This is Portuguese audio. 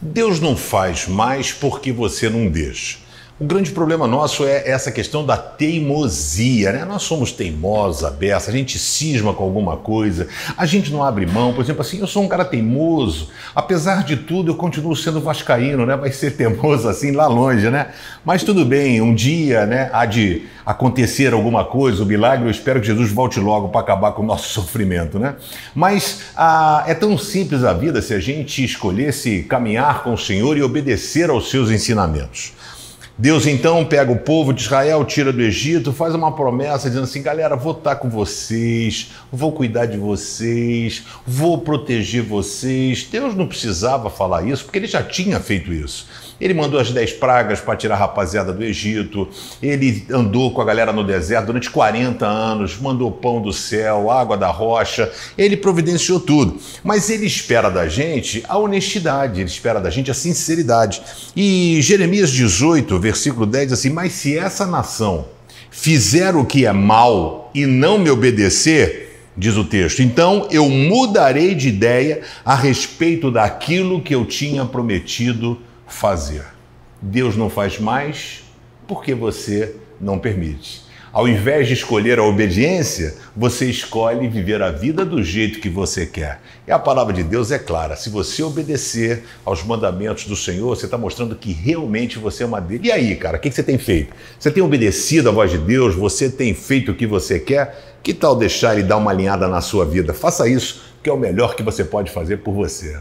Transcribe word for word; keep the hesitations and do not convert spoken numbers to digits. Deus não faz mais porque você não deixa. O grande problema nosso é essa questão da teimosia, né? Nós somos teimosos, abertos, a gente cisma com alguma coisa, a gente não abre mão. Por exemplo, assim, eu sou um cara teimoso, apesar de tudo eu continuo sendo vascaíno, né? Vai ser teimoso assim lá longe, né? Mas tudo bem, um dia, né, há de acontecer alguma coisa, um milagre, eu espero que Jesus volte logo para acabar com o nosso sofrimento, né? Mas ah, é tão simples a vida se a gente escolhesse caminhar com o Senhor e obedecer aos seus ensinamentos. Deus então pega o povo de Israel, tira do Egito, faz uma promessa dizendo assim: galera, vou estar com vocês, vou cuidar de vocês, vou proteger vocês. Deus não precisava falar isso porque ele já tinha feito isso. Ele mandou as dez pragas para tirar a rapaziada do Egito, ele andou com a galera no deserto durante quarenta anos, mandou pão do céu, água da rocha, ele providenciou tudo. Mas ele espera da gente a honestidade, ele espera da gente a sinceridade. E Jeremias dezoito, versículo dez, assim: mas se essa nação fizer o que é mal e não me obedecer, diz o texto, então eu mudarei de ideia a respeito daquilo que eu tinha prometido fazer. Deus não faz mais porque você não permite. Ao invés de escolher a obediência, você escolhe viver a vida do jeito que você quer. E a palavra de Deus é clara: se você obedecer aos mandamentos do Senhor, você está mostrando que realmente você é uma dele. E aí, cara, o que você tem feito? Você tem obedecido à voz de Deus? Você tem feito o que você quer? Que tal deixar ele dar uma alinhada na sua vida? Faça isso, que é o melhor que você pode fazer por você.